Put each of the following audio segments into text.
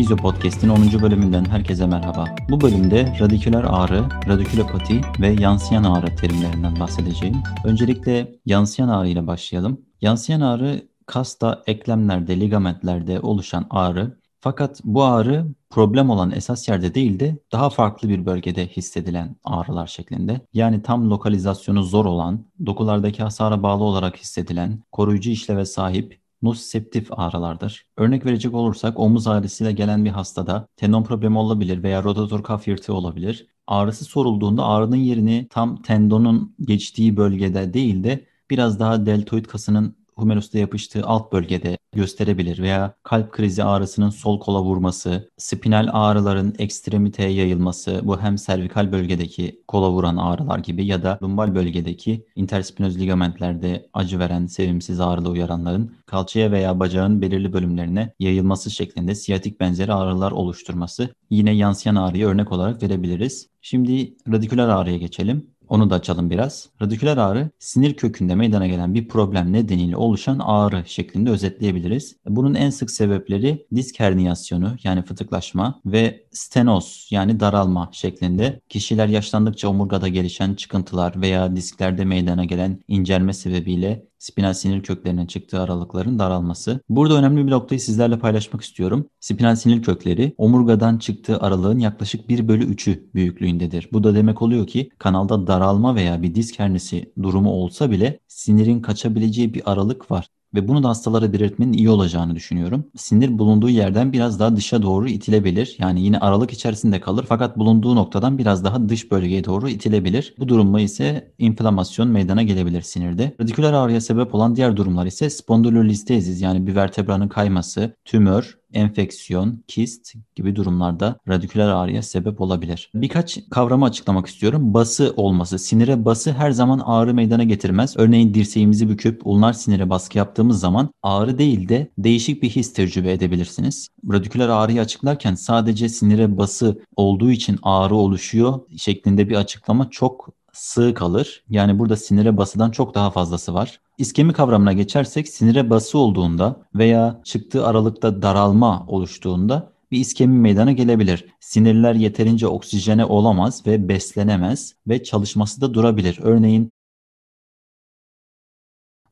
İzopodcast'in 10. bölümünden herkese merhaba. Bu bölümde radiküler ağrı, radikülopati ve yansıyan ağrı terimlerinden bahsedeceğim. Öncelikle yansıyan ağrı ile başlayalım. Yansıyan ağrı kasta, eklemlerde, ligamentlerde oluşan ağrı. Fakat bu ağrı problem olan esas yerde değil de daha farklı bir bölgede hissedilen ağrılar şeklinde. Yani tam lokalizasyonu zor olan, dokulardaki hasara bağlı olarak hissedilen, koruyucu işleve sahip nusiseptif ağrılardır. Örnek verecek olursak omuz ağrısıyla gelen bir hastada tendon problemi olabilir veya rotator kaf yırtığı olabilir. Ağrısı sorulduğunda ağrının yerini tam tendonun geçtiği bölgede değil de biraz daha deltoid kasının humerus'ta yapıştığı alt bölgede gösterebilir veya kalp krizi ağrısının sol kola vurması, spinal ağrıların ekstremiteye yayılması, bu hem servikal bölgedeki kola vuran ağrılar gibi ya da lumbal bölgedeki interspinöz ligamentlerde acı veren sevimsiz ağrılı uyaranların kalçaya veya bacağın belirli bölümlerine yayılması şeklinde siyatik benzeri ağrılar oluşturması yine yansıyan ağrıya örnek olarak verebiliriz. Şimdi radiküler ağrıya geçelim. Onu da açalım biraz. Radiküler ağrı sinir kökünde meydana gelen bir problem nedeniyle oluşan ağrı şeklinde özetleyebiliriz. Bunun en sık sebepleri disk herniyasyonu yani fıtıklaşma ve stenoz yani daralma şeklinde. Kişiler yaşlandıkça omurgada gelişen çıkıntılar veya disklerde meydana gelen incelme sebebiyle spinal sinir köklerinin çıktığı aralıkların daralması. Burada önemli bir noktayı sizlerle paylaşmak istiyorum. Spinal sinir kökleri omurgadan çıktığı aralığın yaklaşık 1/3'ü büyüklüğündedir. Bu da demek oluyor ki kanalda daralma veya bir disk hernisi durumu olsa bile sinirin kaçabileceği bir aralık var. Ve bunu da hastalara belirtmenin iyi olacağını düşünüyorum. Sinir bulunduğu yerden biraz daha dışa doğru itilebilir. Yani yine aralık içerisinde kalır fakat bulunduğu noktadan biraz daha dış bölgeye doğru itilebilir. Bu durumda ise inflamasyon meydana gelebilir sinirde. Radiküler ağrıya sebep olan diğer durumlar ise spondylolistezis yani bir vertebranın kayması, tümör, enfeksiyon, kist gibi durumlarda radiküler ağrıya sebep olabilir. Birkaç kavramı açıklamak istiyorum. Bası olması. Sinire bası her zaman ağrı meydana getirmez. Örneğin dirseğimizi büküp ulnar sinire baskı yaptığımız zaman ağrı değil de değişik bir his tecrübe edebilirsiniz. Radiküler ağrıyı açıklarken sadece sinire bası olduğu için ağrı oluşuyor şeklinde bir açıklama çok sığ kalır. Yani burada sinire basıdan çok daha fazlası var. İskemi kavramına geçersek sinire bası olduğunda veya çıktığı aralıkta daralma oluştuğunda bir iskemi meydana gelebilir. Sinirler yeterince oksijene olamaz ve beslenemez ve çalışması da durabilir. Örneğin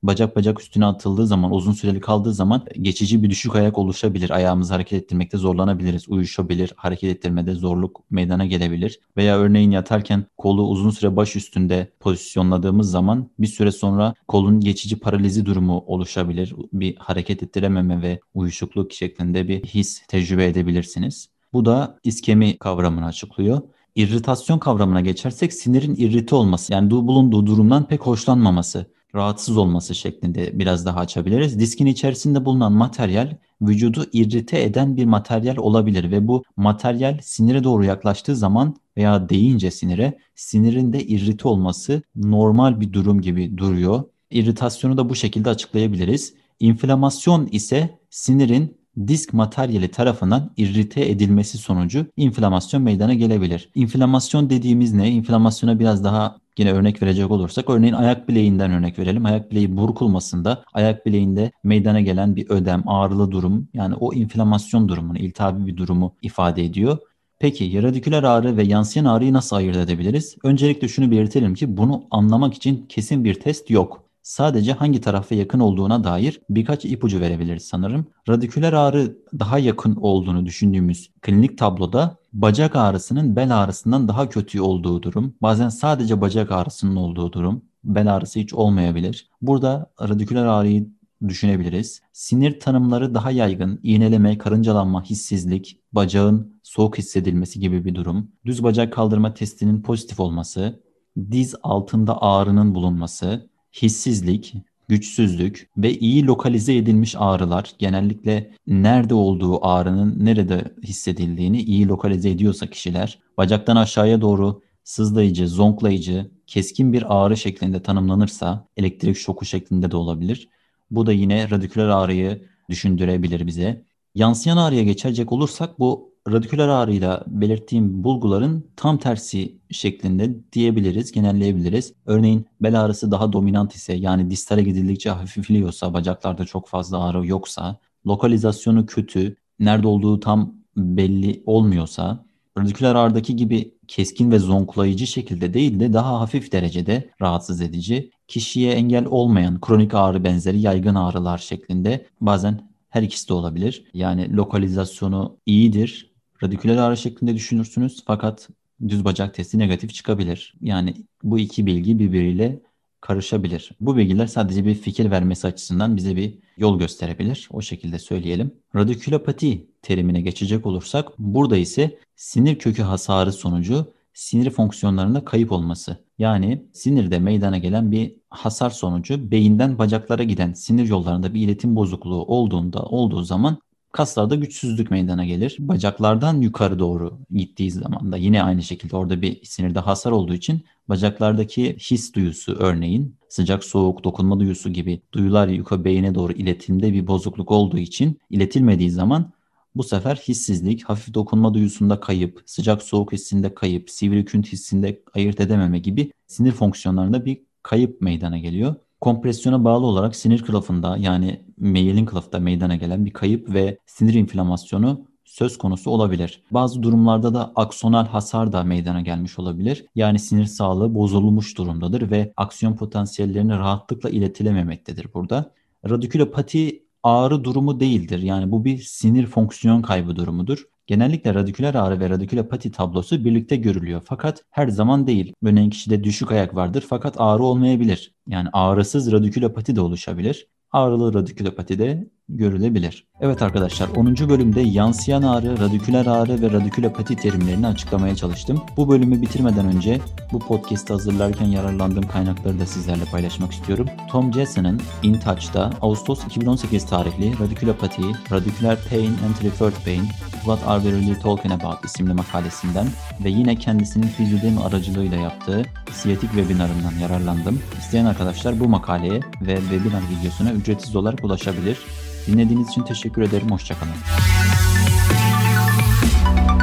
bacak üstüne atıldığı zaman, uzun süreli kaldığı zaman geçici bir düşük ayak oluşabilir. Ayağımızı hareket ettirmekte zorlanabiliriz, uyuşabilir, hareket ettirmede zorluk meydana gelebilir. Veya örneğin yatarken kolu uzun süre baş üstünde pozisyonladığımız zaman bir süre sonra kolun geçici paralizi durumu oluşabilir. Bir hareket ettirememe ve uyuşukluk şeklinde bir his tecrübe edebilirsiniz. Bu da iskemi kavramını açıklıyor. İrritasyon kavramına geçersek sinirin irrite olması yani bulunduğu durumdan pek hoşlanmaması, rahatsız olması şeklinde biraz daha açabiliriz. Diskin içerisinde bulunan materyal vücudu irrite eden bir materyal olabilir ve bu materyal sinire doğru yaklaştığı zaman veya değince sinirin de irrite olması normal bir durum gibi duruyor. İrritasyonu da bu şekilde açıklayabiliriz. İnflamasyon ise sinirin disk materyali tarafından irrite edilmesi sonucu inflamasyon meydana gelebilir. İnflamasyon dediğimiz ne? İnflamasyona biraz daha yine örnek verecek olursak örneğin ayak bileğinden örnek verelim. Ayak bileği burkulmasında ayak bileğinde meydana gelen bir ödem, ağrılı durum yani o inflamasyon durumunu, iltihabi bir durumu ifade ediyor. Peki radiküler ağrı ve yansıyan ağrıyı nasıl ayırt edebiliriz? Öncelikle şunu belirtelim ki bunu anlamak için kesin bir test yok. Sadece hangi tarafa yakın olduğuna dair birkaç ipucu verebiliriz sanırım. Radiküler ağrı daha yakın olduğunu düşündüğümüz klinik tabloda bacak ağrısının bel ağrısından daha kötü olduğu durum. Bazen sadece bacak ağrısının olduğu durum. Bel ağrısı hiç olmayabilir. Burada radiküler ağrıyı düşünebiliriz. Sinir tanımları daha yaygın. İğneleme, karıncalanma, hissizlik, bacağın soğuk hissedilmesi gibi bir durum. Düz bacak kaldırma testinin pozitif olması, diz altında ağrının bulunması, hissizlik, güçsüzlük ve iyi lokalize edilmiş ağrılar genellikle nerede olduğu ağrının nerede hissedildiğini iyi lokalize ediyorsa kişiler bacaktan aşağıya doğru sızlayıcı, zonklayıcı, keskin bir ağrı şeklinde tanımlanırsa elektrik şoku şeklinde de olabilir. Bu da yine radiküler ağrıyı düşündürebilir bize. Yansıyan ağrıya geçecek olursak bu radiküler ağrıyla belirttiğim bulguların tam tersi şeklinde diyebiliriz, genelleyebiliriz. Örneğin bel ağrısı daha dominant ise yani distale gidildikçe hafifliyorsa, bacaklarda çok fazla ağrı yoksa, lokalizasyonu kötü, nerede olduğu tam belli olmuyorsa, radiküler ağırdaki gibi keskin ve zonklayıcı şekilde değil de daha hafif derecede rahatsız edici, kişiye engel olmayan kronik ağrı benzeri yaygın ağrılar şeklinde, bazen her ikisi de olabilir. Yani lokalizasyonu iyidir, radiküler ağrı şeklinde düşünürsünüz fakat düz bacak testi negatif çıkabilir. Yani bu iki bilgi birbiriyle karışabilir. Bu bilgiler sadece bir fikir vermesi açısından bize bir yol gösterebilir. O şekilde söyleyelim. Radikülopati terimine geçecek olursak, burada ise sinir kökü hasarı sonucu sinir fonksiyonlarında kayıp olması. Yani sinirde meydana gelen bir hasar sonucu beyinden bacaklara giden sinir yollarında bir iletim bozukluğu olduğu zaman kaslarda güçsüzlük meydana gelir. Bacaklardan yukarı doğru gittiği zaman da yine aynı şekilde orada bir sinirde hasar olduğu için bacaklardaki his duyusu, örneğin sıcak soğuk, dokunma duyusu gibi duyular yukarı beyine doğru iletimde bir bozukluk olduğu için iletilmediği zaman bu sefer hissizlik, hafif dokunma duyusunda kayıp, sıcak soğuk hissinde kayıp, sivri künt hissinde ayırt edememe gibi sinir fonksiyonlarında bir kayıp meydana geliyor. Kompresyona bağlı olarak sinir kılıfında, yani miyelin kılıfta meydana gelen bir kayıp ve sinir inflamasyonu söz konusu olabilir. Bazı durumlarda da aksonal hasar da meydana gelmiş olabilir. Yani sinir sağlığı bozulmuş durumdadır ve aksiyon potansiyellerini rahatlıkla iletilememektedir burada. Radikülopati ağrı durumu değildir. Yani bu bir sinir fonksiyon kaybı durumudur. Genellikle radiküler ağrı ve radikülopati tablosu birlikte görülüyor fakat her zaman değil. Örneğin kişide düşük ayak vardır fakat ağrı olmayabilir. Yani ağrısız radikülopati de oluşabilir. Ağrılı radikülopati de görülebilir. Evet arkadaşlar, 10. bölümde yansıyan ağrı, radiküler ağrı ve radikülopati terimlerini açıklamaya çalıştım. Bu bölümü bitirmeden önce bu podcast'ı hazırlarken yararlandığım kaynakları da sizlerle paylaşmak istiyorum. Tom Jensen'ın In Touch'ta Ağustos 2018 tarihli Radikülopati, Radicular Pain and Referred Pain, What Are We Really Talking About isimli makalesinden ve yine kendisinin fizyodemi aracılığıyla yaptığı siyatik webinarından yararlandım. İsteyen arkadaşlar bu makaleye ve webinar videosuna ücretsiz olarak ulaşabilir. Dinlediğiniz için teşekkür ederim. Hoşça kalın.